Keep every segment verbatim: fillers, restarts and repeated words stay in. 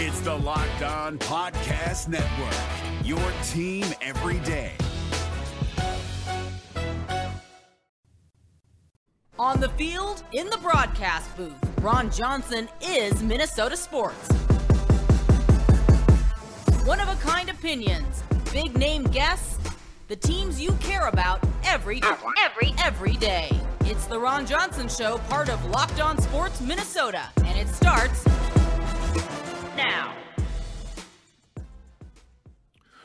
It's the Locked On Podcast Network, your team every day. On the field, in the broadcast booth, Ron Johnson is Minnesota sports. One-of-a-kind opinions, big-name guests, the teams you care about every, every, every day. It's the Ron Johnson Show, part of Locked On Sports Minnesota, and it starts now.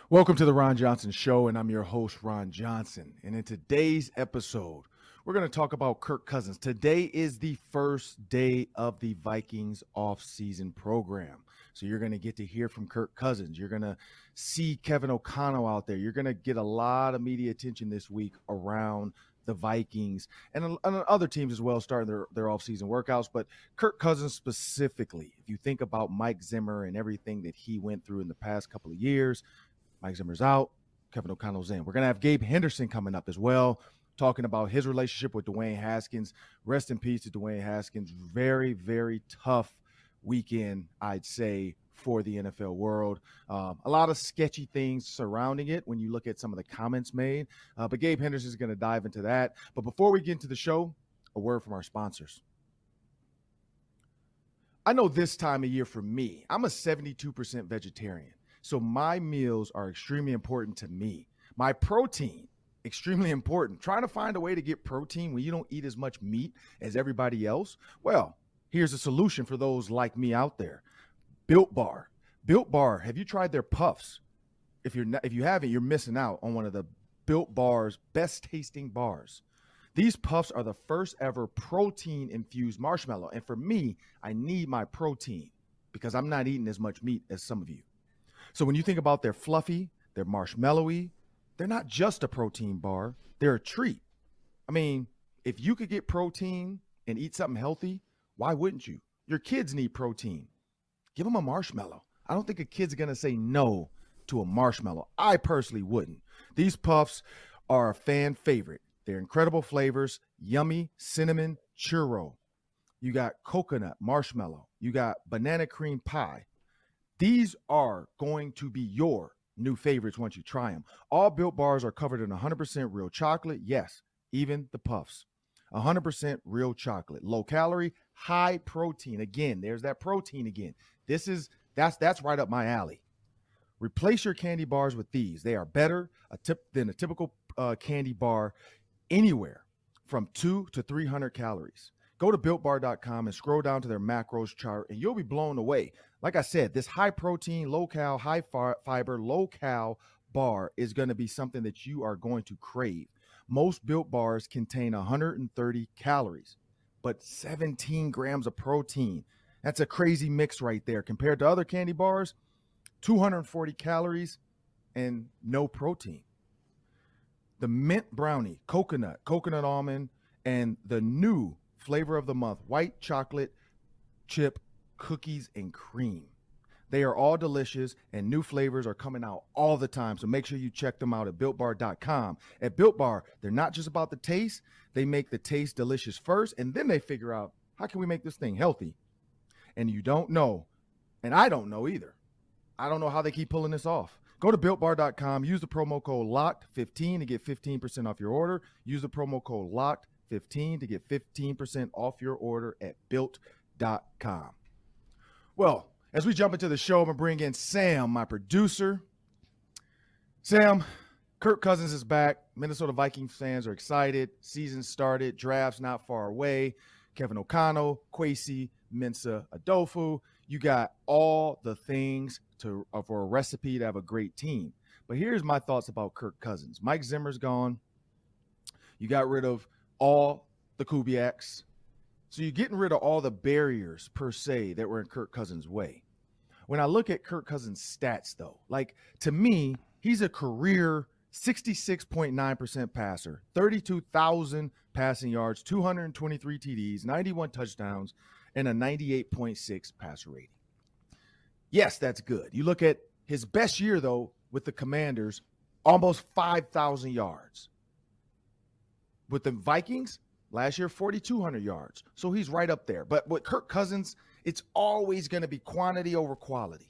Welcome to the Ron Johnson Show, and I'm your host, Ron Johnson. And in today's episode, we're going to talk about Kirk Cousins. Today is the first day of the Vikings offseason program. So you're going to get to hear from Kirk Cousins. You're going to see Kevin O'Connell out there. You're going to get a lot of media attention this week around the Vikings and, and other teams as well starting their, their offseason workouts. But Kirk Cousins specifically, if you think about Mike Zimmer and everything that he went through in the past couple of years, Mike Zimmer's out, Kevin O'Connell's in. We're going to have Gabe Henderson coming up as well, talking about his relationship with Dwayne Haskins. Rest in peace to Dwayne Haskins. Very, very tough weekend, I'd say, for the N F L world. Um, a lot of sketchy things surrounding it when you look at some of the comments made. Uh, but Gabe Henderson is going to dive into that. But before we get into the show, a word from our sponsors. I know this time of year for me, I'm a seventy-two percent vegetarian, so my meals are extremely important to me. My protein, extremely important. Trying to find a way to get protein when you don't eat as much meat as everybody else? Well, here's a solution for those like me out there. Built Bar. Built Bar, have you tried their puffs? If you're not, if you haven't, you're missing out on one of the Built Bar's best tasting bars. These puffs are the first ever protein infused marshmallow. And for me, I need my protein because I'm not eating as much meat as some of you. So when you think about they're fluffy, they're marshmallowy, they're not just a protein bar, they're a treat. I mean, if you could get protein and eat something healthy, why wouldn't you? Your kids need protein. Give them a marshmallow. I don't think a kid's going to say no to a marshmallow. I personally wouldn't. These puffs are a fan favorite. They're incredible flavors, yummy, cinnamon, churro. You got coconut marshmallow. You got banana cream pie. These are going to be your new favorites once you try them. All Built Bars are covered in one hundred percent real chocolate. Yes, even the puffs. one hundred percent real chocolate. Low calorie, high protein. Again, there's that protein again. This is that's that's right up my alley. Replace your candy bars with these. They are better a tip, than a typical uh, candy bar, anywhere from two to three hundred calories. Go to built bar dot com and scroll down to their macros chart, and you'll be blown away. Like I said, this high protein, low cal, high fiber, low cal bar is going to be something that you are going to crave. Most Built Bars contain one hundred thirty calories, but seventeen grams of protein. That's a crazy mix right there. Compared to other candy bars, two hundred forty calories and no protein. The mint brownie, coconut, coconut almond, and the new flavor of the month, white chocolate chip cookies and cream. They are all delicious, and new flavors are coming out all the time, so make sure you check them out at built bar dot com. At Built Bar, they're not just about the taste. They make the taste delicious first, and then they figure out, how can we make this thing healthy? And you don't know, and I don't know either. I don't know how they keep pulling this off. Go to built bar dot com, use the promo code locked fifteen to get fifteen percent off your order. Use the promo code locked fifteen to get fifteen percent off your order at built dot com. Well, as we jump into the show, I'm going to bring in Sam, my producer. Sam, Kirk Cousins is back. Minnesota Vikings fans are excited. Season started. Draft's not far away. Kevin O'Connell, Kwesi Adofo. You got all the things to uh, for a recipe to have a great team. But here's my thoughts about Kirk Cousins. Mike Zimmer's gone. You got rid of all the Kubiaks. So you're getting rid of all the barriers, per se, that were in Kirk Cousins' way. When I look at Kirk Cousins' stats, though, like, to me, he's a career sixty-six point nine percent passer, thirty-two thousand passing yards, two hundred twenty-three T Ds, ninety-one touchdowns, and a ninety-eight point six passer rating. Yes, that's good. You look at his best year, though, with the Commanders, almost five thousand yards. With the Vikings, last year, forty-two hundred yards. So he's right up there. But with Kirk Cousins it's always going to be quantity over quality.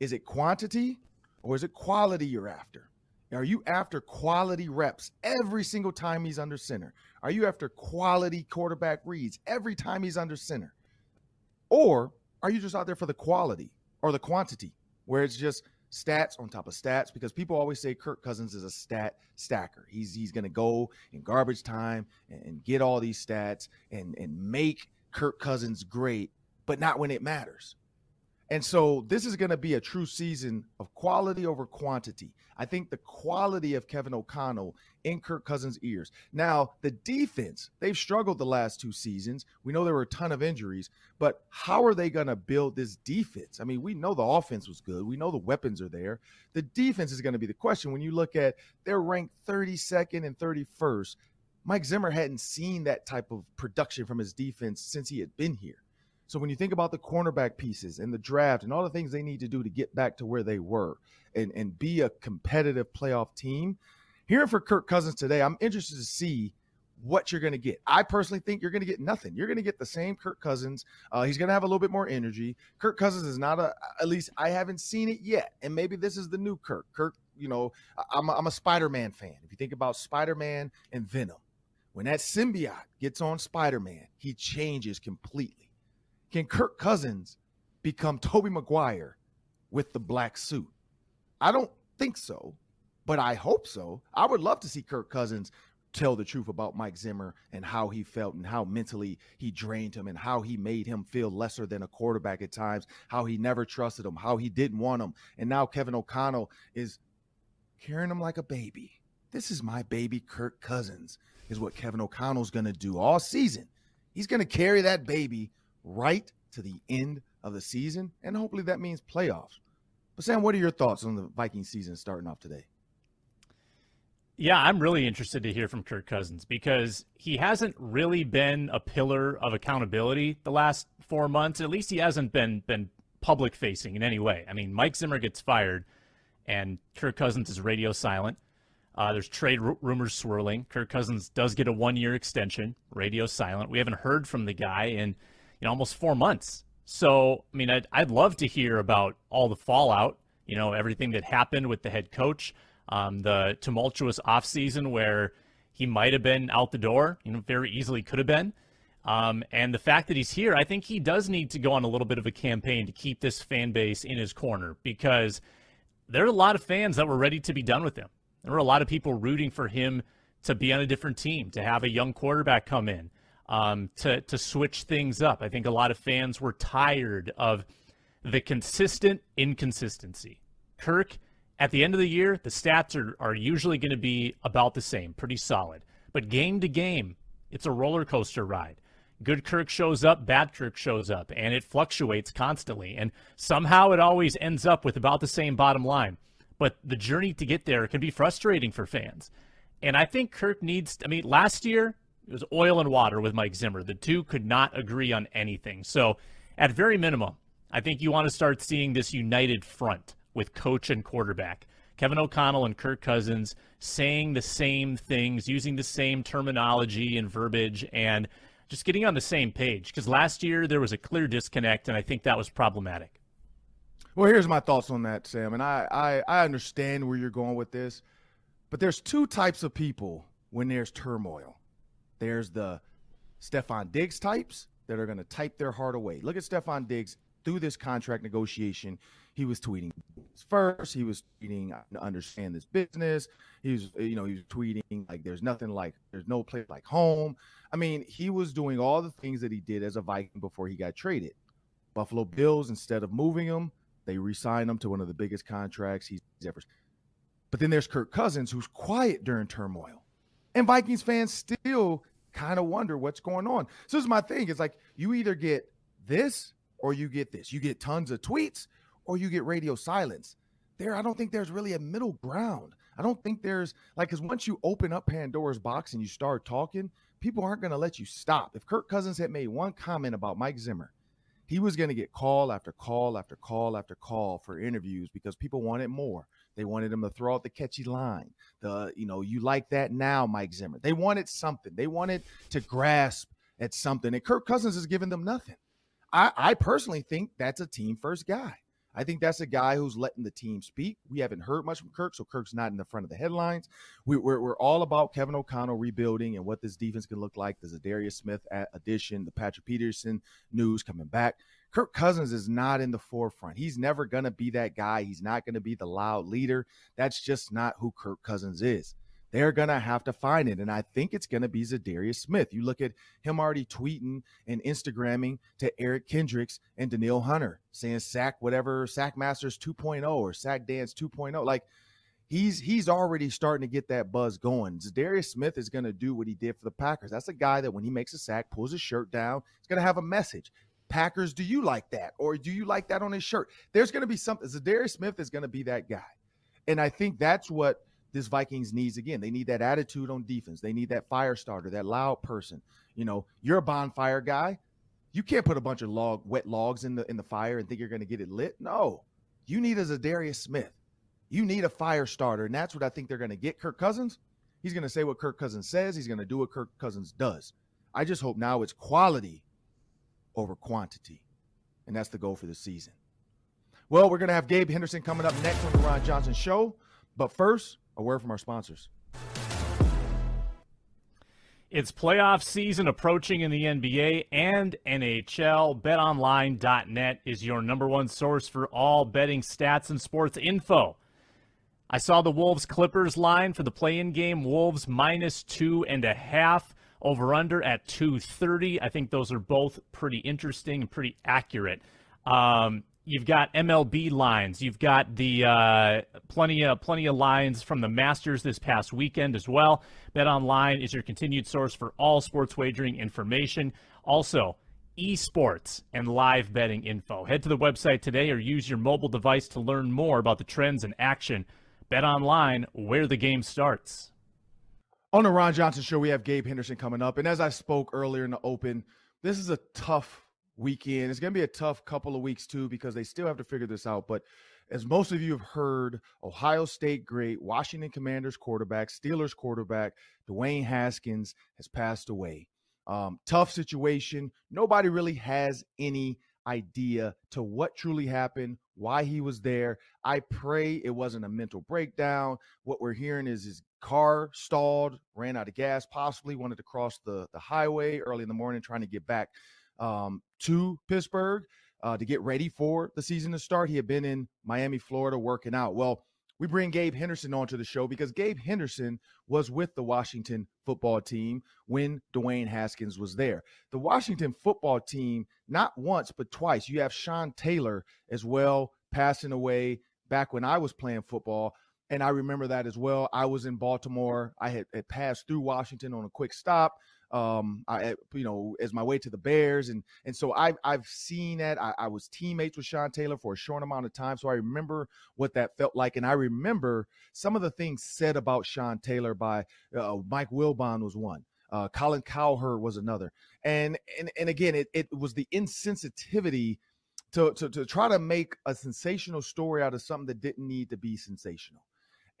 Is it quantity or is it quality you're after? Are you after quality reps every single time he's under center? Are you after quality quarterback reads every time he's under center? Or are you just out there for the quality or the quantity where it's just stats on top of stats? Because people always say Kirk Cousins is a stat stacker. He's he's going to go in garbage time and, and get all these stats and, and make Kirk Cousins great, but not when it matters. And so this is going to be a true season of quality over quantity. I think the quality of Kevin O'Connell in Kirk Cousins' ears. Now, the defense, they've struggled the last two seasons. We know there were a ton of injuries, but how are they going to build this defense? I mean, we know the offense was good. We know the weapons are there. The defense is going to be the question. When you look at they're ranked thirty-second and thirty-first, Mike Zimmer hadn't seen that type of production from his defense since he had been here. So when you think about the cornerback pieces and the draft and all the things they need to do to get back to where they were and, and be a competitive playoff team, hearing for Kirk Cousins today, I'm interested to see what you're going to get. I personally think you're going to get nothing. You're going to get the same Kirk Cousins. Uh, he's going to have a little bit more energy. Kirk Cousins is not a, at least I haven't seen it yet. And maybe this is the new Kirk. Kirk, you know, I'm a, I'm a Spider-Man fan. If you think about Spider-Man and Venom, when that symbiote gets on Spider-Man, he changes completely. Can Kirk Cousins become Tobey Maguire with the black suit? I don't think so, but I hope so. I would love to see Kirk Cousins tell the truth about Mike Zimmer and how he felt and how mentally he drained him and how he made him feel lesser than a quarterback at times, how he never trusted him, how he didn't want him. And now Kevin O'Connell is carrying him like a baby. This is my baby Kirk Cousins, is what Kevin O'Connell's going to do all season. He's going to carry that baby right to the end of the season, and hopefully that means playoffs. But Sam, what are your thoughts on the Viking season starting off today? Yeah, I'm really interested to hear from Kirk Cousins because he hasn't really been a pillar of accountability the last four months. At least he hasn't been been public facing in any way. I mean, Mike Zimmer gets fired, and Kirk Cousins is radio silent. Uh, there's trade r- rumors swirling. Kirk Cousins does get a one-year extension, radio silent. We haven't heard from the guy in You know, almost four months. So, I mean, I'd, I'd love to hear about all the fallout, you know, everything that happened with the head coach, um, the tumultuous offseason where he might have been out the door, you know, very easily could have been. Um, and the fact that he's here, I think he does need to go on a little bit of a campaign to keep this fan base in his corner because there are a lot of fans that were ready to be done with him. There were a lot of people rooting for him to be on a different team, to have a young quarterback come in. Um, to, to switch things up. I think a lot of fans were tired of the consistent inconsistency. Kirk, at the end of the year, the stats are, are usually going to be about the same, pretty solid. But game to game, it's a roller coaster ride. Good Kirk shows up, bad Kirk shows up, and it fluctuates constantly. And somehow it always ends up with about the same bottom line. But the journey to get there can be frustrating for fans. And I think Kirk needs, I mean, last year, it was oil and water with Mike Zimmer. The two could not agree on anything. So at very minimum, I think you want to start seeing this united front with coach and quarterback. Kevin O'Connell and Kirk Cousins saying the same things, using the same terminology and verbiage, and just getting on the same page. Because last year there was a clear disconnect, and I think that was problematic. Well, here's my thoughts on that, Sam. And I, I, I understand where you're going with this. But there's two types of people when there's turmoil. There's the Stephon Diggs types that are going to type their heart away. Look at Stephon Diggs through this contract negotiation. He was tweeting first. He was tweeting, I understand this business. He was, you know, he was tweeting like there's nothing like, there's no place like home. I mean, he was doing all the things that he did as a Viking before he got traded. Buffalo Bills, instead of moving him, they re-signed him to one of the biggest contracts he's ever seen. But then there's Kirk Cousins, who's quiet during turmoil. And Vikings fans still kind of wonder what's going on. So this is my thing. It's like you either get this or you get this. You get tons of tweets or you get radio silence. There, I don't think there's really a middle ground. I don't think there's like, because once you open up Pandora's box and you start talking, people aren't going to let you stop. If Kirk Cousins had made one comment about Mike Zimmer, he was going to get call after call after call after call for interviews because people wanted more. They wanted him to throw out the catchy line. The, you know, you like that now, Mike Zimmer. They wanted something. They wanted to grasp at something. And Kirk Cousins is giving them nothing. I, I personally think that's a team first guy. I think that's a guy who's letting the team speak. We haven't heard much from Kirk, so Kirk's not in the front of the headlines. We, we're, we're all about Kevin O'Connell rebuilding and what this defense can look like, the Zadarius Smith addition, the Patrick Peterson news coming back. Kirk Cousins is not in the forefront. He's never going to be that guy. He's not going to be the loud leader. That's just not who Kirk Cousins is. They're going to have to find it, and I think it's going to be Zadarius Smith. You look at him already tweeting and Instagramming to Eric Kendricks and Daniil Hunter, saying sack whatever, sack masters two point oh or sack dance two point oh. Like, he's he's already starting to get that buzz going. Zadarius Smith is going to do what he did for the Packers. That's a guy that when he makes a sack, pulls his shirt down, he's going to have a message. Packers, do you like that? Or do you like that on his shirt? There's going to be something. Zadarius Smith is going to be that guy, and I think that's what this Vikings needs again. They need that attitude on defense. They need that fire starter, that loud person. You know, you're a bonfire guy. You can't put a bunch of log, wet logs in the in the fire and think you're going to get it lit. No, you need a Zadarius Smith. You need a fire starter, and that's what I think they're going to get. Kirk Cousins, he's going to say what Kirk Cousins says. He's going to do what Kirk Cousins does. I just hope now it's quality over quantity, and that's the goal for the season. Well, we're going to have Gabe Henderson coming up next on the Ron Johnson Show, but first, a word from our sponsors. It's playoff season approaching in the N B A and N H L. bet online dot net is your number one source for all betting stats and sports info. I saw the Wolves-Clippers line for the play-in game. Wolves minus two and a half, over-under at two thirty. I think those are both pretty interesting and pretty accurate. Um, You've got M L B lines. You've got the uh, plenty of plenty of lines from the Masters this past weekend as well. BetOnline is your continued source for all sports wagering information. Also, esports and live betting info. Head to the website today or use your mobile device to learn more about the trends in action. BetOnline, where the game starts. On the Ron Johnson Show, we have Gabe Henderson coming up. And as I spoke earlier in the open, this is a tough weekend. It's going to be a tough couple of weeks too, because they still have to figure this out. But as most of you have heard, Ohio State great Washington Commanders quarterback, Steelers quarterback, Dwayne Haskins has passed away. Um, tough situation. Nobody really has any idea to what truly happened, why he was there. I pray it wasn't a mental breakdown. What we're hearing is his car stalled, ran out of gas, possibly wanted to cross the, the highway early in the morning, trying to get back Um, to Pittsburgh uh, to get ready for the season to start. He had been in Miami, Florida, working out. Well, we bring Gabe Henderson onto the show because Gabe Henderson was with the Washington football team when Dwayne Haskins was there. The Washington football team, not once but twice. You have Sean Taylor as well passing away back when I was playing football, and I remember that as well. I was in Baltimore. I had, had passed through Washington on a quick stop. Um, I, you know, as my way to the Bears. And, and so I've, I've seen that. I, I was teammates with Sean Taylor for a short amount of time. So I remember what that felt like. And I remember some of the things said about Sean Taylor by uh, Mike Wilbon was one, uh, Colin Cowherd was another. And, and, and again, it, it was the insensitivity to, to, to try to make a sensational story out of something that didn't need to be sensational.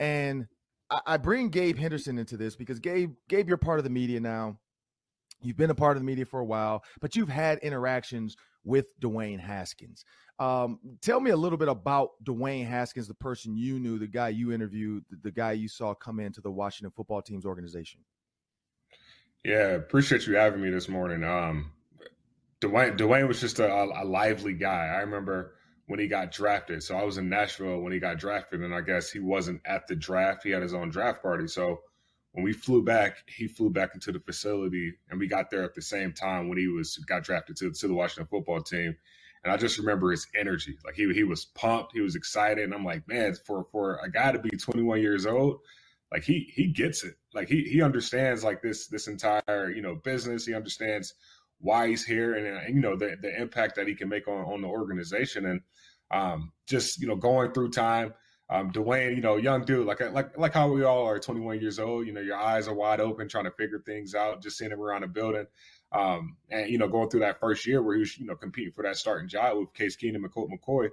And I, I bring Gabe Henderson into this because Gabe, Gabe, you're part of the media now. You've been a part of the media for a while, but you've had interactions with Dwayne Haskins. Um, tell me a little bit about Dwayne Haskins, the person you knew, the guy you interviewed, the, the guy you saw come into the Washington football team's organization. Yeah, appreciate you having me this morning. Um, Dwayne, Dwayne was just a, a lively guy. I remember when he got drafted. So I was in Nashville when he got drafted, and I guess he wasn't at the draft. He had his own draft party. So when we flew back, he flew back into the facility, and we got there at the same time when he was got drafted to, to the Washington football team. And I just remember his energy. Like, he he was pumped. He was excited. And I'm like, man, for, for a guy to be twenty-one years old, like, he he gets it. Like, he he understands, like, this this entire, you know, business. He understands why he's here and, and you know, the, the impact that he can make on, on the organization. And um, just, you know, going through time, Um, Dwayne, you know, young dude, like like like how we all are, twenty-one years old. You know, your eyes are wide open, trying to figure things out. Just seeing him around the building, um, and you know, going through that first year where he was, you know, competing for that starting job with Case Keenum and Colt McCoy,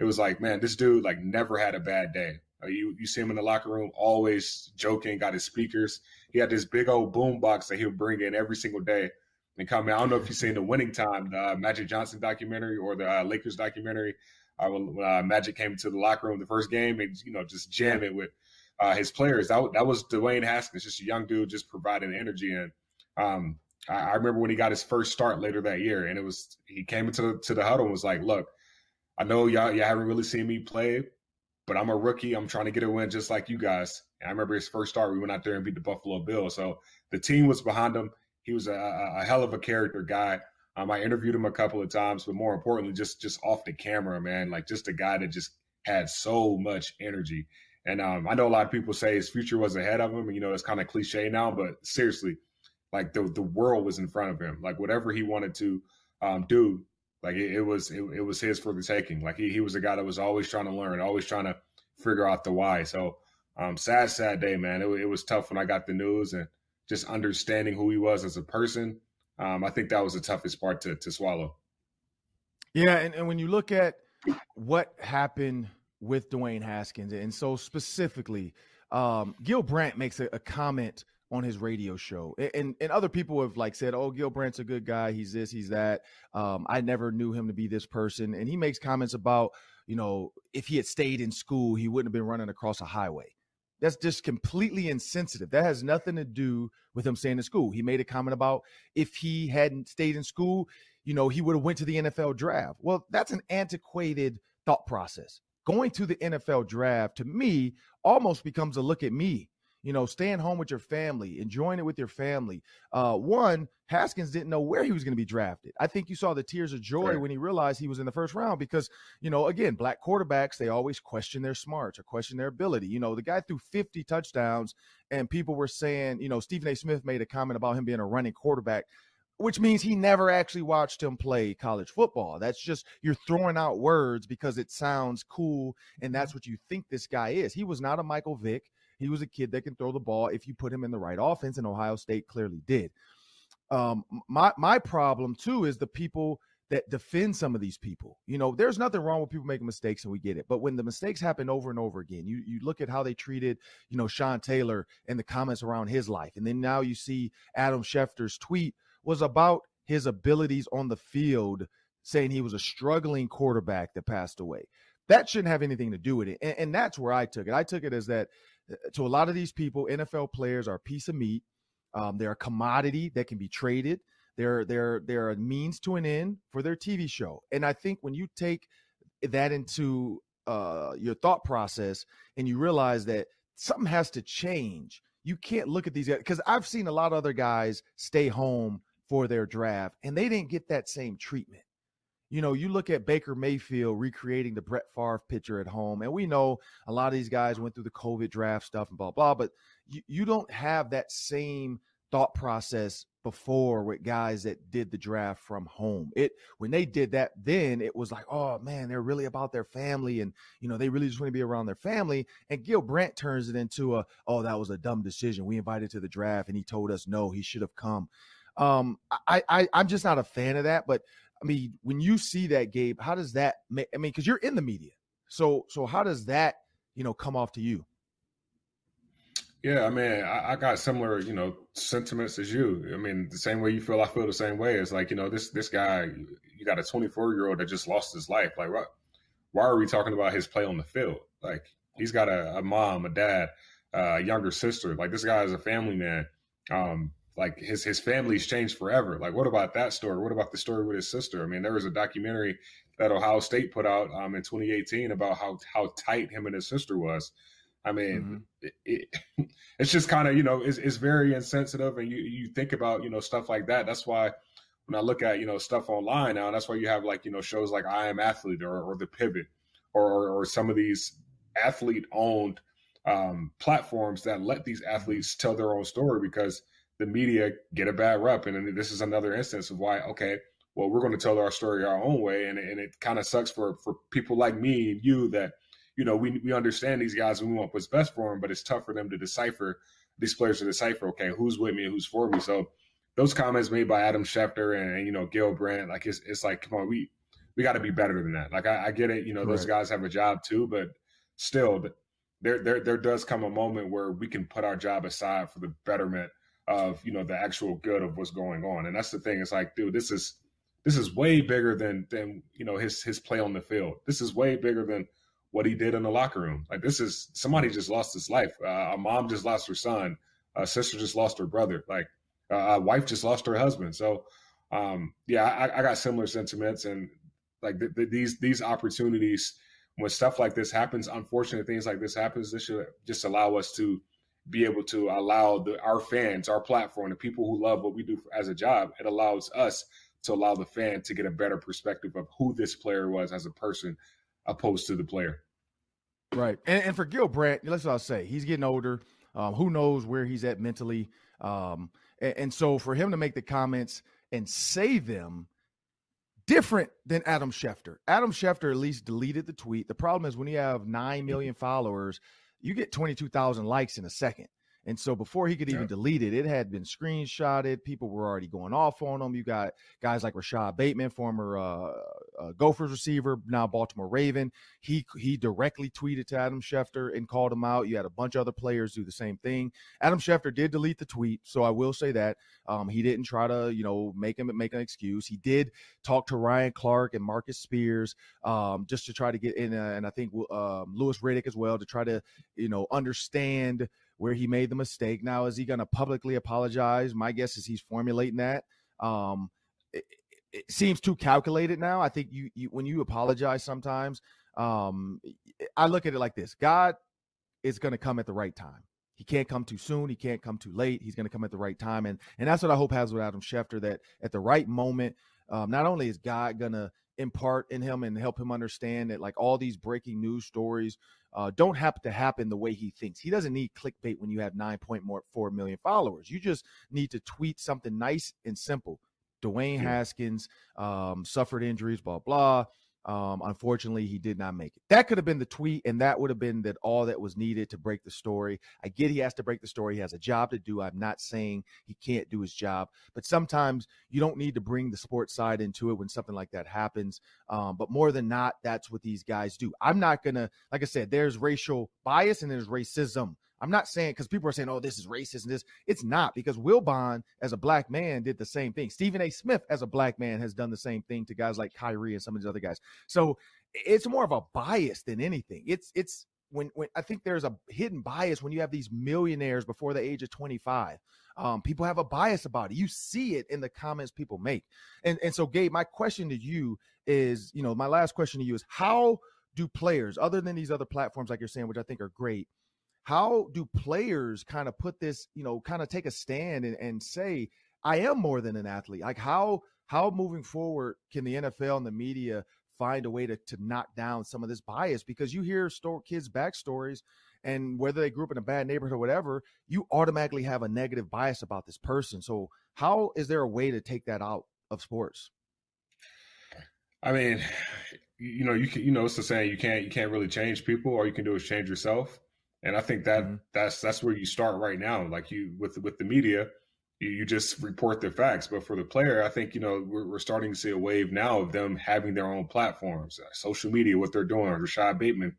it was like, man, this dude like never had a bad day. Like, you you see him in the locker room, always joking, got his speakers. He had this big old boom box that he would bring in every single day, and comment. I don't know if you've seen the Winning Time, the uh, Magic Johnson documentary or the uh, Lakers documentary. Uh, when uh, Magic came to the locker room the first game and, you know, just jamming with uh, his players. That, that was Dwayne Haskins, just a young dude just providing energy. And um, I, I remember when he got his first start later that year, and it was he came into the, to the huddle and was like, look, I know y'all, y'all haven't really seen me play, but I'm a rookie. I'm trying to get a win just like you guys. And I remember his first start, we went out there and beat the Buffalo Bills. So the team was behind him. He was a, a hell of a character guy. Um, I interviewed him a couple of times, but more importantly, just just off the camera, man, like just a guy that just had so much energy. And um, I know a lot of people say his future was ahead of him. And, you know, it's kind of cliche now, but seriously, like the the world was in front of him. Like whatever he wanted to um, do, like it, it was it, it was his for the taking. Like he he was a guy that was always trying to learn, always trying to figure out the why. So um, sad, sad day, man. It, it was tough when I got the news and just understanding who he was as a person. Um, I think that was the toughest part to to swallow. Yeah, and, and when you look at what happened with Dwayne Haskins, and so specifically, um, Gil Brandt makes a, a comment on his radio show, and, and and other people have like said, "Oh, Gil Brandt's a good guy. He's this, he's that." Um, I never knew him to be this person, and he makes comments about, you know, if he had stayed in school, he wouldn't have been running across a highway. That's just completely insensitive. That has nothing to do with him staying in school. He made a comment about if he hadn't stayed in school, you know, he would have went to the N F L draft. Well, that's an antiquated thought process. Going to the N F L draft, to me, almost becomes a look at me. You know, staying home with your family, enjoying it with your family. Uh, one, Haskins didn't know where he was going to be drafted. I think you saw the tears of joy sure. when he realized he was in the first round because, you know, again, black quarterbacks, they always question their smarts or question their ability. You know, the guy threw fifty touchdowns and people were saying, you know, Stephen A. Smith made a comment about him being a running quarterback, which means he never actually watched him play college football. That's just, you're throwing out words because it sounds cool and that's what you think this guy is. He was not a Michael Vick. He was a kid that can throw the ball if you put him in the right offense, and Ohio State clearly did. Um, my my problem, too, is the people that defend some of these people. You know, there's nothing wrong with people making mistakes, and we get it. But when the mistakes happen over and over again, you you look at how they treated, you know, Sean Taylor and the comments around his life. And then now you see Adam Schefter's tweet was about his abilities on the field, saying he was a struggling quarterback that passed away. That shouldn't have anything to do with it. And, and that's where I took it. I took it as that, to a lot of these people, N F L players are a piece of meat. Um, they're a commodity that can be traded. They're they're they're a means to an end for their T V show. And I think when you take that into uh, your thought process and you realize that something has to change, you can't look at these guys, because I've seen a lot of other guys stay home for their draft and they didn't get that same treatment. You know, you look at Baker Mayfield recreating the Brett Favre picture at home, and we know a lot of these guys went through the COVID draft stuff and blah, blah, but you, you don't have that same thought process before with guys that did the draft from home. It when they did that, then it was like, oh, man, they're really about their family, and, you know, they really just want to be around their family, and Gil Brandt turns it into a, oh, that was a dumb decision. We invited to the draft, and he told us, no, he should have come. Um, I, I, I'm just not a fan of that, but I mean, when you see that, Gabe, how does that make, I mean, because you're in the media. So so how does that, you know, come off to you? Yeah, I mean, I, I got similar, you know, sentiments as you. I mean, the same way you feel, I feel the same way. It's like, you know, this this guy, you got a twenty-four-year-old that just lost his life. Like, why, why are we talking about his play on the field? Like, he's got a, a mom, a dad, a younger sister. Like, this guy is a family man. Um Like his his family's changed forever. Like, what about that story? What about the story with his sister? I mean, there was a documentary that Ohio State put out um, in twenty eighteen about how how tight him and his sister was. I mean, mm-hmm. it, it, it's just kind of, you know, it's, it's very insensitive. And you, you think about, you know, stuff like that. That's why when I look at, you know, stuff online now, that's why you have like, you know, shows like I Am Athlete or, or The Pivot or, or some of these athlete owned um, platforms that let these athletes tell their own story, because the media get a bad rep. And this is another instance of why, okay, well, we're going to tell our story our own way. And, and it kind of sucks for, for people like me and you that, you know, we, we understand these guys and we want what's best for them, but it's tough for them to decipher, these players to decipher, okay, who's with me and who's for me. So those comments made by Adam Schefter and, and you know, Gil Brandt, like it's, it's like, come on, we, we got to be better than that. Like, I, I get it. You know, right. Those guys have a job too, but still there, there, there does come a moment where we can put our job aside for the betterment of, you know, the actual good of what's going on. And that's the thing. It's like, dude, this is this is way bigger than than, you know, his his play on the field. This is way bigger than what he did in the locker room. Like, this is somebody just lost his life. Uh, a mom just lost her son. A sister just lost her brother. Like, uh, a wife just lost her husband. So, um, yeah, I, I got similar sentiments. And like the, the, these these opportunities, when stuff like this happens, unfortunate things like this happens, this should just allow us to be able to allow the, our fans, our platform, the people who love what we do as a job. It allows us to allow the fan to get a better perspective of who this player was as a person, opposed to the player. Right. And, and for Gil Brandt, let's not say he's getting older. Um, who knows where he's at mentally. Um, and, and so for him to make the comments and say them, different than Adam Schefter. Adam Schefter at least deleted the tweet. The problem is when you have nine million followers, you get twenty-two thousand likes in a second. And so before he could even yeah. delete it, it had been screenshotted. People were already going off on him. You got guys like Rashad Bateman, former uh, uh, Gophers receiver, now Baltimore Raven. He he directly tweeted to Adam Schefter and called him out. You had a bunch of other players do the same thing. Adam Schefter did delete the tweet, so I will say that. Um, he didn't try to, you know, make him make an excuse. He did talk to Ryan Clark and Marcus Spears um, just to try to get in, uh, and I think uh, Lewis Riddick as well, to try to, you know, understand where he made the mistake. Now, is he going to publicly apologize? My guess is he's formulating that. Um, it, it seems too calculated now. I think you, you when you apologize sometimes, um, I look at it like this. God is going to come at the right time. He can't come too soon. He can't come too late. He's going to come at the right time. And, and that's what I hope has with Adam Schefter, that at the right moment, um, not only is God going to impart in him and help him understand that, like, all these breaking news stories uh, don't have to happen the way he thinks. He doesn't need clickbait when you have nine point four million followers. You just need to tweet something nice and simple. Dwayne Haskins um, suffered injuries, blah, blah. Um, unfortunately, he did not make it. That could have been the tweet, and that would have been that all that was needed to break the story. I get he has to break the story. He has a job to do. I'm not saying he can't do his job, but sometimes you don't need to bring the sports side into it when something like that happens. Um, but more than not, that's what these guys do. I'm not going to, like I said, there's racial bias and there's racism. I'm not saying, because people are saying, oh, this is racist and this. It's not, because Wilbon, as a black man, did the same thing. Stephen A. Smith, as a black man, has done the same thing to guys like Kyrie and some of these other guys. So it's more of a bias than anything. It's it's when when I think there's a hidden bias when you have these millionaires before the age of twenty-five. Um, people have a bias about it. You see it in the comments people make. And and so, Gabe, my question to you is, you know, my last question to you is, how do players, other than these other platforms like you're saying, which I think are great, how do players kind of put this, you know, kind of take a stand and, and say, I am more than an athlete? Like, how how moving forward can the N F L and the media find a way to, to knock down some of this bias? Because you hear store, kids' backstories, and whether they grew up in a bad neighborhood or whatever, you automatically have a negative bias about this person. So how is there a way to take that out of sports? I mean, you know, you can, you know, it's the saying, you can't you can't really change people. All you can do is change yourself. And I think that mm-hmm. that's that's where you start right now. Like, you with with the media, you, you just report the facts. But for the player, I think, you know, we're, we're starting to see a wave now of them having their own platforms, uh, social media, what they're doing. Rashad Bateman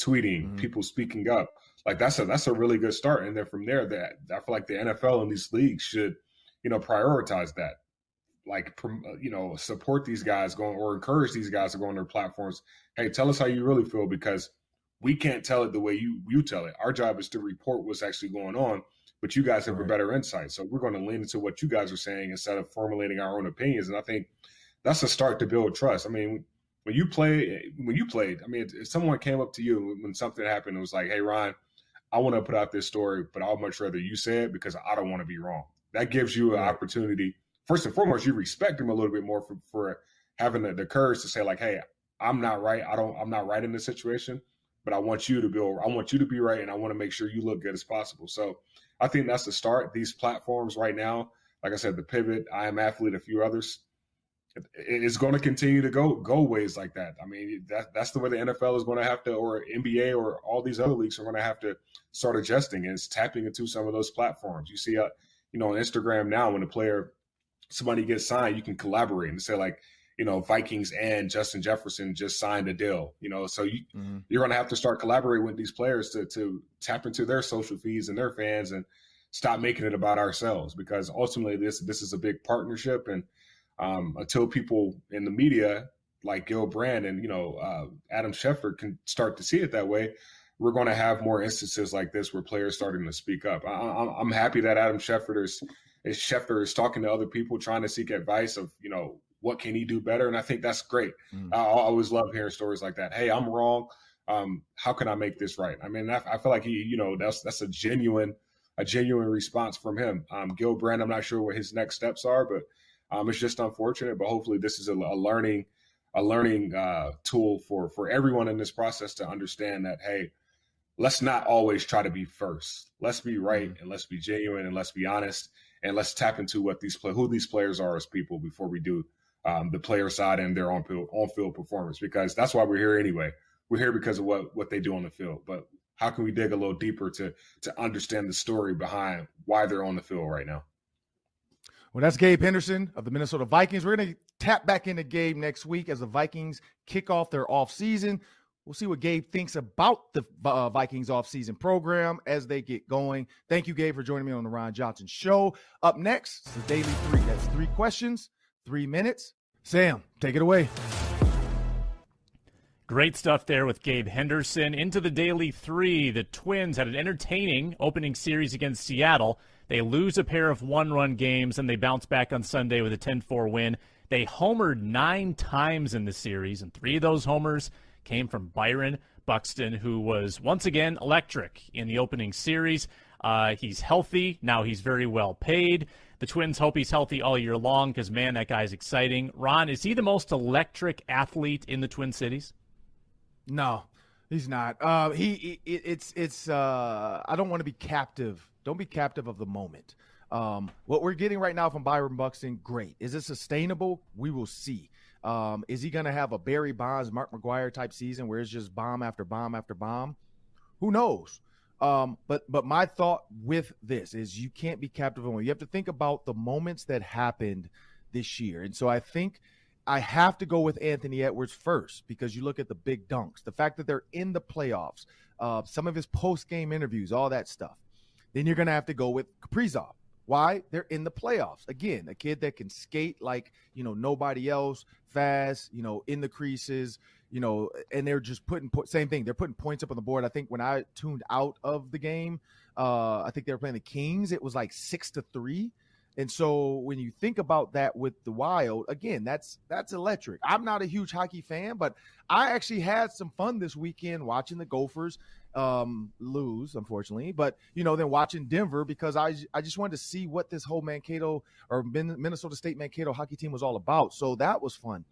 tweeting, mm-hmm. people speaking up. Like, that's a that's a really good start. And then from there, that I feel like the N F L and these leagues should, you know, prioritize that. Like, you know, support these guys going, or encourage these guys to go on their platforms. Hey, tell us how you really feel, because we can't tell it the way you, you tell it. Our job is to report what's actually going on, but you guys have right. a better insight. So we're going to lean into what you guys are saying instead of formulating our own opinions. And I think that's a start to build trust. I mean, when you play, when you played, I mean, if someone came up to you when something happened, it was like, hey, Ron, I want to put out this story, but I'd much rather you say it because I don't want to be wrong. That gives you right. an opportunity. First and foremost, you respect them a little bit more for, for having the, the courage to say, like, hey, I'm not right. I don't, I'm not right in this situation. But I want you to be, I want you to be right, and I want to make sure you look good as possible. So I think that's the start. These platforms right now, like I said, The Pivot, I Am Athlete, a few others, it's going to continue to go go ways like that. I mean, that that's the way the N F L is going to have to, or N B A, or all these other leagues are going to have to start adjusting, and it's tapping into some of those platforms. You see, uh, you know, on Instagram now, when a player, somebody gets signed, you can collaborate and say, like, you know, Vikings and Justin Jefferson just signed a deal, you know, so you, mm-hmm. you're going to have to start collaborating with these players to to tap into their social feeds and their fans and stop making it about ourselves, because ultimately this this is a big partnership. And um, until people in the media like Gil Brandt and, you know, uh, Adam Schefter can start to see it that way, we're going to have more instances like this where players starting to speak up. I, I'm happy that Adam Schefter is, is Schefter is talking to other people, trying to seek advice of, you know, what can he do better? And I think that's great. Mm. I, I always love hearing stories like that. Hey, I'm wrong. Um, how can I make this right? I mean, I, I feel like he, you know, that's that's a genuine, a genuine response from him. Um, Gil Brandt, I'm not sure what his next steps are, but um, it's just unfortunate. But hopefully, this is a, a learning, a learning uh, tool for for everyone in this process to understand that, hey, let's not always try to be first. Let's be right and let's be genuine and let's be honest and let's tap into what these play, who these players are as people before we do um, the player side and their on field on field performance, because that's why we're here anyway. We're here because of what, what they do on the field, but how can we dig a little deeper to to understand the story behind why they're on the field right now? Well, that's Gabe Henderson of the Minnesota Vikings. We're going to tap back into Gabe next week as the Vikings kick off their offseason. We'll see what Gabe thinks about the uh, Vikings offseason program as they get going. Thank you, Gabe, for joining me on the Ron Johnson Show. Up next is the Daily Three. That's three questions, three minutes. Sam, take it away. Great stuff there with Gabe Henderson. Into the Daily Three, the Twins had an entertaining opening series against Seattle. They lose a pair of one-run games, and they bounce back on Sunday with a ten four win. They homered nine times in the series, and three of those homers came from Byron Buxton, who was once again electric in the opening series. Uh, he's healthy. Now he's very well paid. The Twins hope he's healthy all year long because, man, that guy's exciting. Ron, is he the most electric athlete in the Twin Cities? No, he's not. Uh, he, he it's it's. Uh, I don't want to be captive. Don't be captive of the moment. Um, what we're getting right now from Byron Buxton, great. Is it sustainable? We will see. Um, is he going to have a Barry Bonds, Mark McGwire type season where it's just bomb after bomb after bomb? Who knows? Um, but but my thought with this is you can't be captive of the moment. You have to think about the moments that happened this year, and so I think. I have to go with Anthony Edwards first because you look at the big dunks, the fact that they're in the playoffs, uh, some of his post-game interviews, all that stuff. Then you're going to have to go with Kaprizov. Why? They're in the playoffs. Again, a kid that can skate like, you know, nobody else, fast, you know, in the creases, you know, and they're just putting – same thing. They're putting points up on the board. I think when I tuned out of the game, uh, I think they were playing the Kings. It was like six to three. And so when you think about that with the Wild, again, that's that's electric. I'm not a huge hockey fan, but I actually had some fun this weekend watching the Gophers um, lose, unfortunately. But, you know, then watching Denver because I, I just wanted to see what this whole Mankato or Minnesota State Mankato hockey team was all about. So that was fun.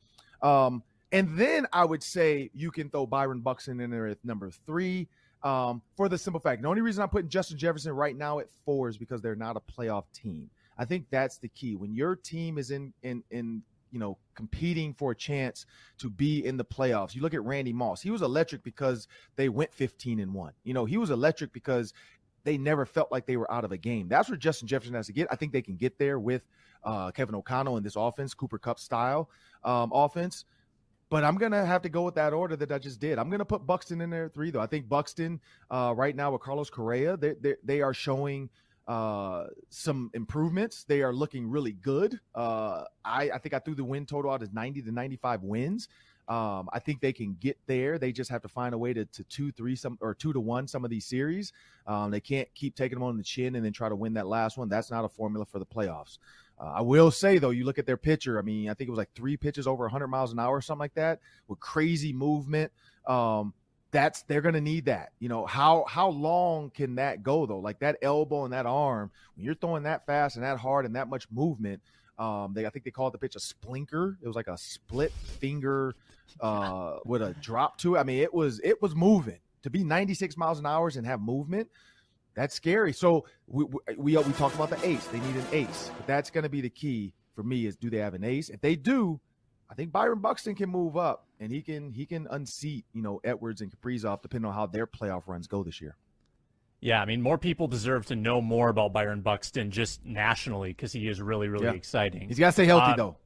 Um, and then I would say you can throw Byron Buxton in there at number three. Um, for the simple fact, the only reason I'm putting Justin Jefferson right now at four is because they're not a playoff team. I think that's the key. When your team is in, in, in, you know, competing for a chance to be in the playoffs, you look at Randy Moss. He was electric because they went fifteen and one. You know, he was electric because they never felt like they were out of a game. That's where Justin Jefferson has to get. I think they can get there with uh, Kevin O'Connell in this offense, Cooper Kupp style um, offense. But I'm going to have to go with that order that I just did. I'm going to put Buxton in there at three, though. I think Buxton uh, right now with Carlos Correa, they, they, they are showing – Uh, some improvements. They are looking really good. Uh, I, I think I threw the win total out as ninety to ninety-five wins. Um, I think they can get there. They just have to find a way to, to two, three, some or two to one some of these series. Um, they can't keep taking them on the chin and then try to win that last one. That's not a formula for the playoffs. Uh, I will say though, you look at their pitcher. I mean, I think it was like three pitches over one hundred miles an hour or something like that with crazy movement. Um, That's they're going to need that. You know, how how long can that go, though? Like that elbow and that arm, when you're throwing that fast and that hard and that much movement, um, they I think they called the pitch a splinker. It was like a split finger uh, with a drop to it. I mean, it was it was moving. To be ninety-six miles an hour and have movement, that's scary. So we we, we talked about the ace. They need an ace. But that's going to be the key for me is do they have an ace? If they do, I think Byron Buxton can move up, and he can he can unseat, you know, Edwards and Kaprizov, depending on how their playoff runs go this year. Yeah, I mean, more people deserve to know more about Byron Buxton just nationally because he is really, really yeah. exciting. He's got to stay healthy, um, though.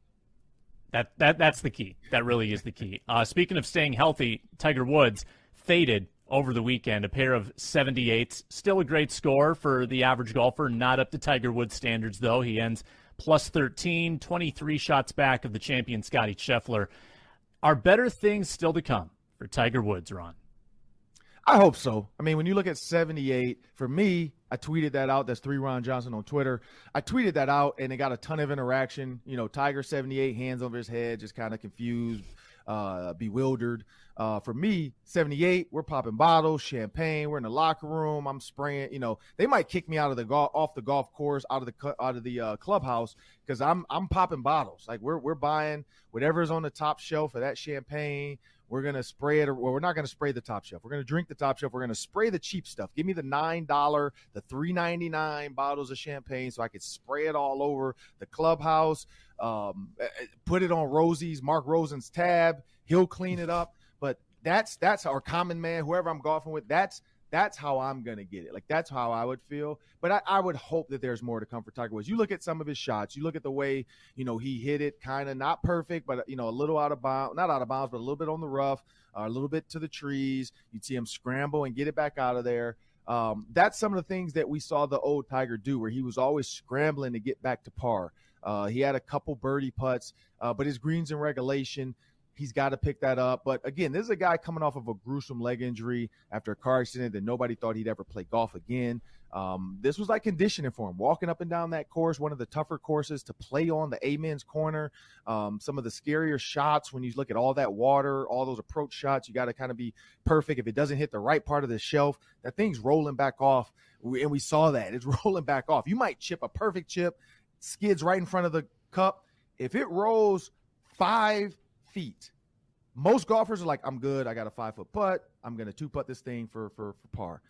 That that that's the key. That really is the key. Uh, speaking of staying healthy, Tiger Woods faded over the weekend, a pair of seventy-eights. Still a great score for the average golfer, not up to Tiger Woods standards, though. He ends plus thirteen, twenty-three shots back of the champion Scottie Scheffler. Are better things still to come for Tiger Woods, Ron? I hope so. I mean, when you look at seventy-eight, for me, I tweeted that out. That's three Ron Johnson on Twitter. I tweeted that out, and it got a ton of interaction. You know, Tiger seventy-eight, hands over his head, just kind of confused, uh, bewildered. Uh, for me, seventy-eight, we're popping bottles, champagne. We're in the locker room. I'm spraying. You know, they might kick me out of the golf, off the golf course, out of the out of the uh, clubhouse because I'm I'm popping bottles. Like we're we're buying whatever's on the top shelf of that champagne. We're going to spray it. Well, we're not going to spray the top shelf. We're going to drink the top shelf. We're going to spray the cheap stuff. Give me the nine dollars, the three ninety-nine bottles of champagne so I could spray it all over the clubhouse, um, put it on Rosie's, Mark Rosen's tab. He'll clean it up. But that's that's our common man, whoever I'm golfing with, that's that's how I'm going to get it. Like, that's how I would feel. But I, I would hope that there's more to come for Tiger Woods. You look at some of his shots. You look at the way, you know, he hit it kind of not perfect, but, you know, a little out of bounds. Not out of bounds, but a little bit on the rough, uh, a little bit to the trees. You'd see him scramble and get it back out of there. Um, that's some of the things that we saw the old Tiger do, where he was always scrambling to get back to par. Uh, he had a couple birdie putts, uh, but his greens in regulation – he's got to pick that up. But, again, this is a guy coming off of a gruesome leg injury after a car accident that nobody thought he'd ever play golf again. Um, this was like conditioning for him, walking up and down that course, one of the tougher courses to play on, the Amen's Corner, um, some of the scarier shots when you look at all that water, all those approach shots. You got to kind of be perfect. If it doesn't hit the right part of the shelf, that thing's rolling back off, and we saw that. It's rolling back off. You might chip a perfect chip, skids right in front of the cup. If it rolls five feet. Most golfers are like, I'm good. I got a five-foot putt. I'm going to two-putt this thing for, for for par.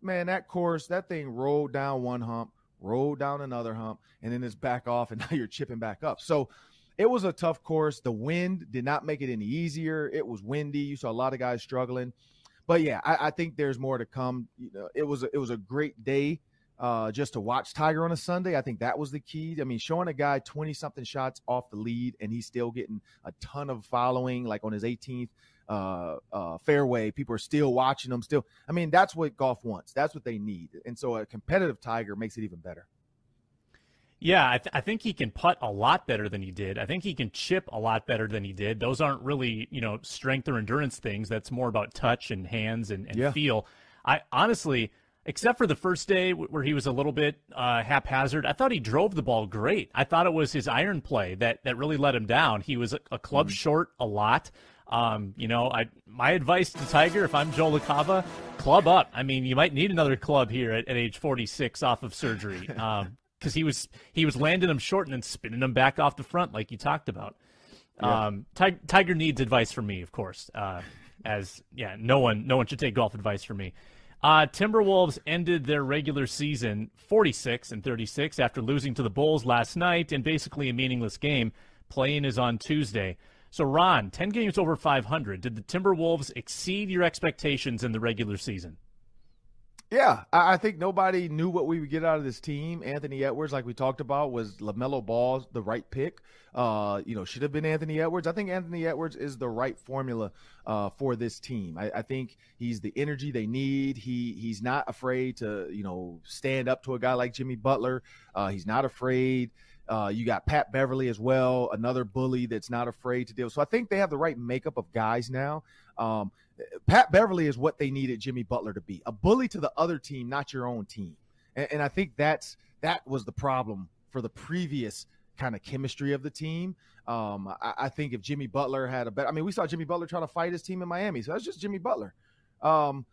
Man, that course, that thing rolled down one hump, rolled down another hump, and then it's back off, and now you're chipping back up. So it was a tough course. The wind did not make it any easier. It was windy. You saw a lot of guys struggling. But, yeah, I, I think there's more to come. You know, it was a, it was a great day uh, just to watch Tiger on a Sunday. I think that was the key. I mean, showing a guy twenty-something shots off the lead, and he's still getting a ton of following, like on his eighteenth uh, uh, fairway. People are still watching him still. I mean, that's what golf wants. That's what they need. And so a competitive Tiger makes it even better. Yeah, I, th- I think he can putt a lot better than he did. I think he can chip a lot better than he did. Those aren't really, you know, strength or endurance things. That's more about touch and hands and, and yeah. feel. I honestly... Except for the first day where he was a little bit uh, haphazard, I thought he drove the ball great. I thought it was his iron play that, that really let him down. He was a, a club mm-hmm. short a lot. Um, you know, I my advice to Tiger, if I'm Joe LaCava, club up. I mean, you might need another club here at, at age forty-six off of surgery because um, he was he was landing them short and then spinning them back off the front like you talked about. Yeah. Um, T- Tiger needs advice from me, of course. Uh, as yeah, no one no one should take golf advice from me. Uh, Timberwolves ended their regular season forty-six and thirty-six after losing to the Bulls last night in basically a meaningless game. Play-in is on Tuesday. So, Ron, ten games over five hundred. Did the Timberwolves exceed your expectations in the regular season? Yeah, I think nobody knew what we would get out of this team. Anthony Edwards, like we talked about, was LaMelo Ball's the right pick. Uh, you know, should have been Anthony Edwards. I think Anthony Edwards is the right formula uh, for this team. I, I think he's the energy they need. He he's not afraid to, you know, stand up to a guy like Jimmy Butler. Uh, he's not afraid. Uh, you got Pat Beverly as well, another bully that's not afraid to deal. So I think they have the right makeup of guys now. Um, Pat Beverly is what they needed Jimmy Butler to be, a bully to the other team, not your own team. And, and I think that's that was the problem for the previous kind of chemistry of the team. Um, I, I think if Jimmy Butler had a better – I mean, we saw Jimmy Butler try to fight his team in Miami, so that's just Jimmy Butler. Um,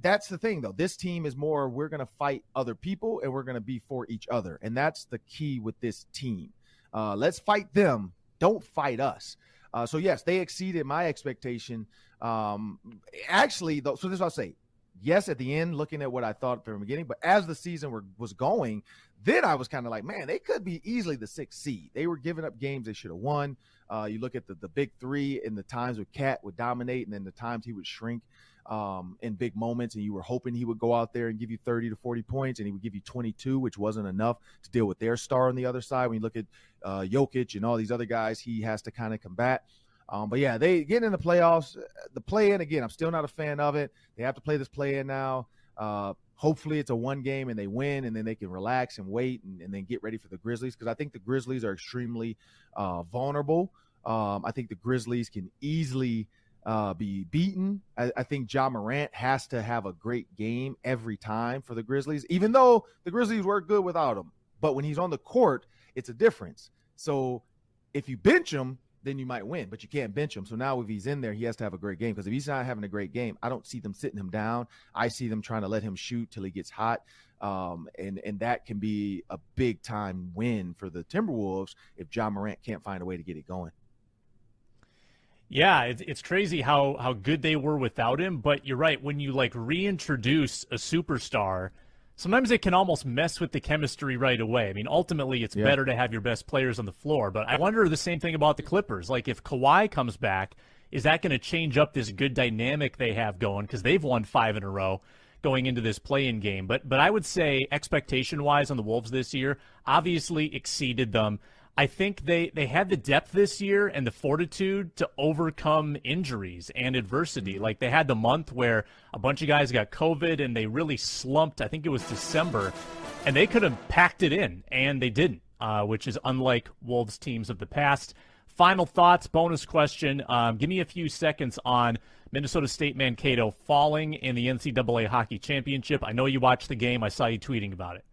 that's the thing, though. This team is more we're going to fight other people and we're going to be for each other, and that's the key with this team. Uh, let's fight them. Don't fight us. Uh, so, yes, they exceeded my expectation. Um, actually, though, so this is what I'll say. Yes, at the end, looking at what I thought from the beginning, but as the season were, was going, then I was kind of like, man, they could be easily the sixth seed. They were giving up games they should have won. Uh, you look at the, the big three and the times where Cat would dominate and then the times he would shrink um, in big moments, and you were hoping he would go out there and give you thirty to forty points, and he would give you twenty-two, which wasn't enough to deal with their star on the other side. When you look at uh, Jokic and all these other guys he has to kind of combat. Um, but, yeah, they getting in the playoffs. The play-in, again, I'm still not a fan of it. They have to play this play-in now. Uh, hopefully it's a one game and they win, and then they can relax and wait and, and then get ready for the Grizzlies, because I think the Grizzlies are extremely uh, vulnerable. Um, I think the Grizzlies can easily uh, be beaten. I, I think Ja Morant has to have a great game every time for the Grizzlies, even though the Grizzlies were good without him. But when he's on the court, it's a difference. So if you bench him, then you might win, but you can't bench him. So now if he's in there, he has to have a great game, because if he's not having a great game, I don't see them sitting him down. I see them trying to let him shoot till he gets hot. Um, and, and that can be a big time win for the Timberwolves if Ja Morant can't find a way to get it going. Yeah, it's, it's crazy how, how good they were without him. But you're right. When you like reintroduce a superstar, sometimes it can almost mess with the chemistry right away. I mean, ultimately, it's yeah. better to have your best players on the floor. But I wonder the same thing about the Clippers. Like, if Kawhi comes back, is that going to change up this good dynamic they have going? Because they've won five in a row going into this play-in game. But but I would say expectation-wise on the Wolves this year, obviously exceeded them. I think they, they had the depth this year and the fortitude to overcome injuries and adversity. Like, they had the month where a bunch of guys got COVID and they really slumped. I think it was December, and they could have packed it in, and they didn't, uh, which is unlike Wolves teams of the past. Final thoughts, bonus question. Um, give me a few seconds on Minnesota State Mankato falling in the N C double A Hockey Championship. I know you watched the game. I saw you tweeting about it.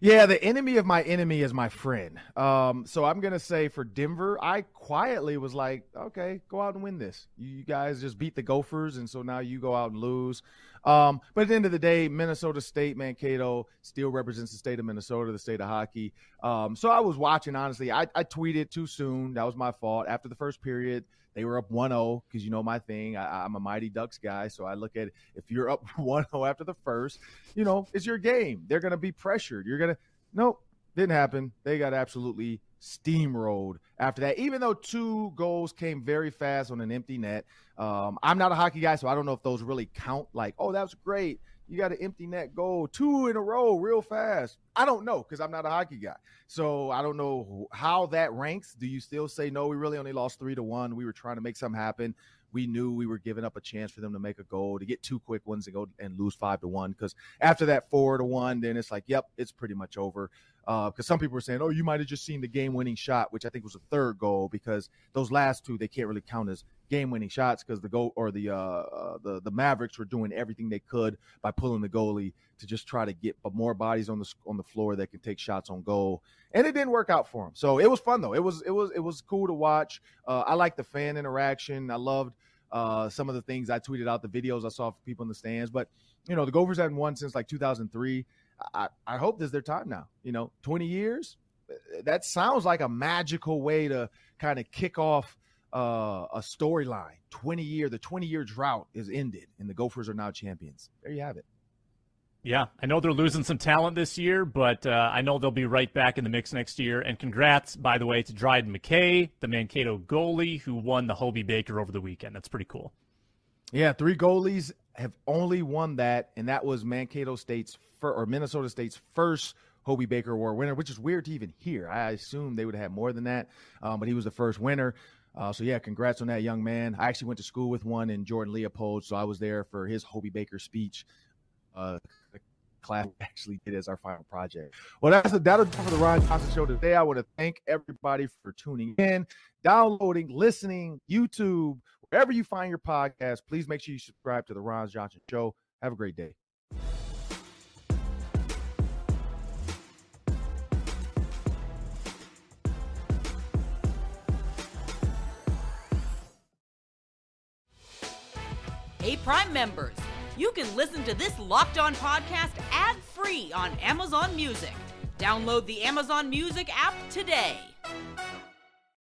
Yeah, the enemy of my enemy is my friend. Um, so I'm going to say for Denver, I quietly was like, okay, go out and win this. You guys just beat the Gophers, and so now you go out and lose. Um, but at the end of the day, Minnesota State Mankato still represents the state of Minnesota, the state of hockey. Um, so I was watching, honestly. I, I tweeted too soon. That was my fault. After the first period, they were up one oh, because you know my thing. I, I'm a Mighty Ducks guy, so I look at it, if you're up one oh after the first, you know, it's your game. They're going to be pressured. You're going to – nope, didn't happen. They got absolutely steamrolled after that, even though two goals came very fast on an empty net. Um, I'm not a hockey guy, so I don't know if those really count. Like, oh, that's great. You got an empty net goal, two in a row real fast. I don't know, because I'm not a hockey guy. So I don't know how that ranks. Do you still say, no, we really only lost three to one. We were trying to make something happen. We knew we were giving up a chance for them to make a goal, to get two quick ones and go and lose five to one. Because after that four to one, then it's like, yep, it's pretty much over. Because uh, some people were saying, oh, you might have just seen the game-winning shot, which I think was the third goal, because those last two, they can't really count as game-winning shots, because the goal or the, uh, uh, the the Mavericks were doing everything they could by pulling the goalie to just try to get more bodies on the on the floor that can take shots on goal, and it didn't work out for them. So it was fun though. It was it was it was cool to watch. Uh, I liked the fan interaction. I loved uh, some of the things I tweeted out, the videos I saw from people in the stands. But you know, the Gophers hadn't won since like two thousand three. I I hope this is their time now. You know, twenty years. That sounds like a magical way to kind of kick off Uh, a storyline. twenty year, the twenty year drought is ended, and the Gophers are now champions. There you have it. Yeah, I know they're losing some talent this year, but uh, I know they'll be right back in the mix next year. And congrats, by the way, to Dryden McKay, the Mankato goalie who won the Hobey Baker over the weekend. That's pretty cool. Yeah, three goalies have only won that, and that was Mankato State's fir- or Minnesota State's first Hobey Baker Award winner, which is weird to even hear. I assume they would have had more than that, um, but he was the first winner. Uh, so, yeah, congrats on that, young man. I actually went to school with one in Jordan Leopold, so I was there for his Hobey Baker speech. Uh, the class actually did as our final project. Well, that's a, that'll do for the Ron Johnson Show today. I want to thank everybody for tuning in, downloading, listening, YouTube, wherever you find your podcast. Please make sure you subscribe to the Ron Johnson Show. Have a great day. Hey, Prime members, you can listen to this Locked On podcast ad-free on Amazon Music. Download the Amazon Music app today.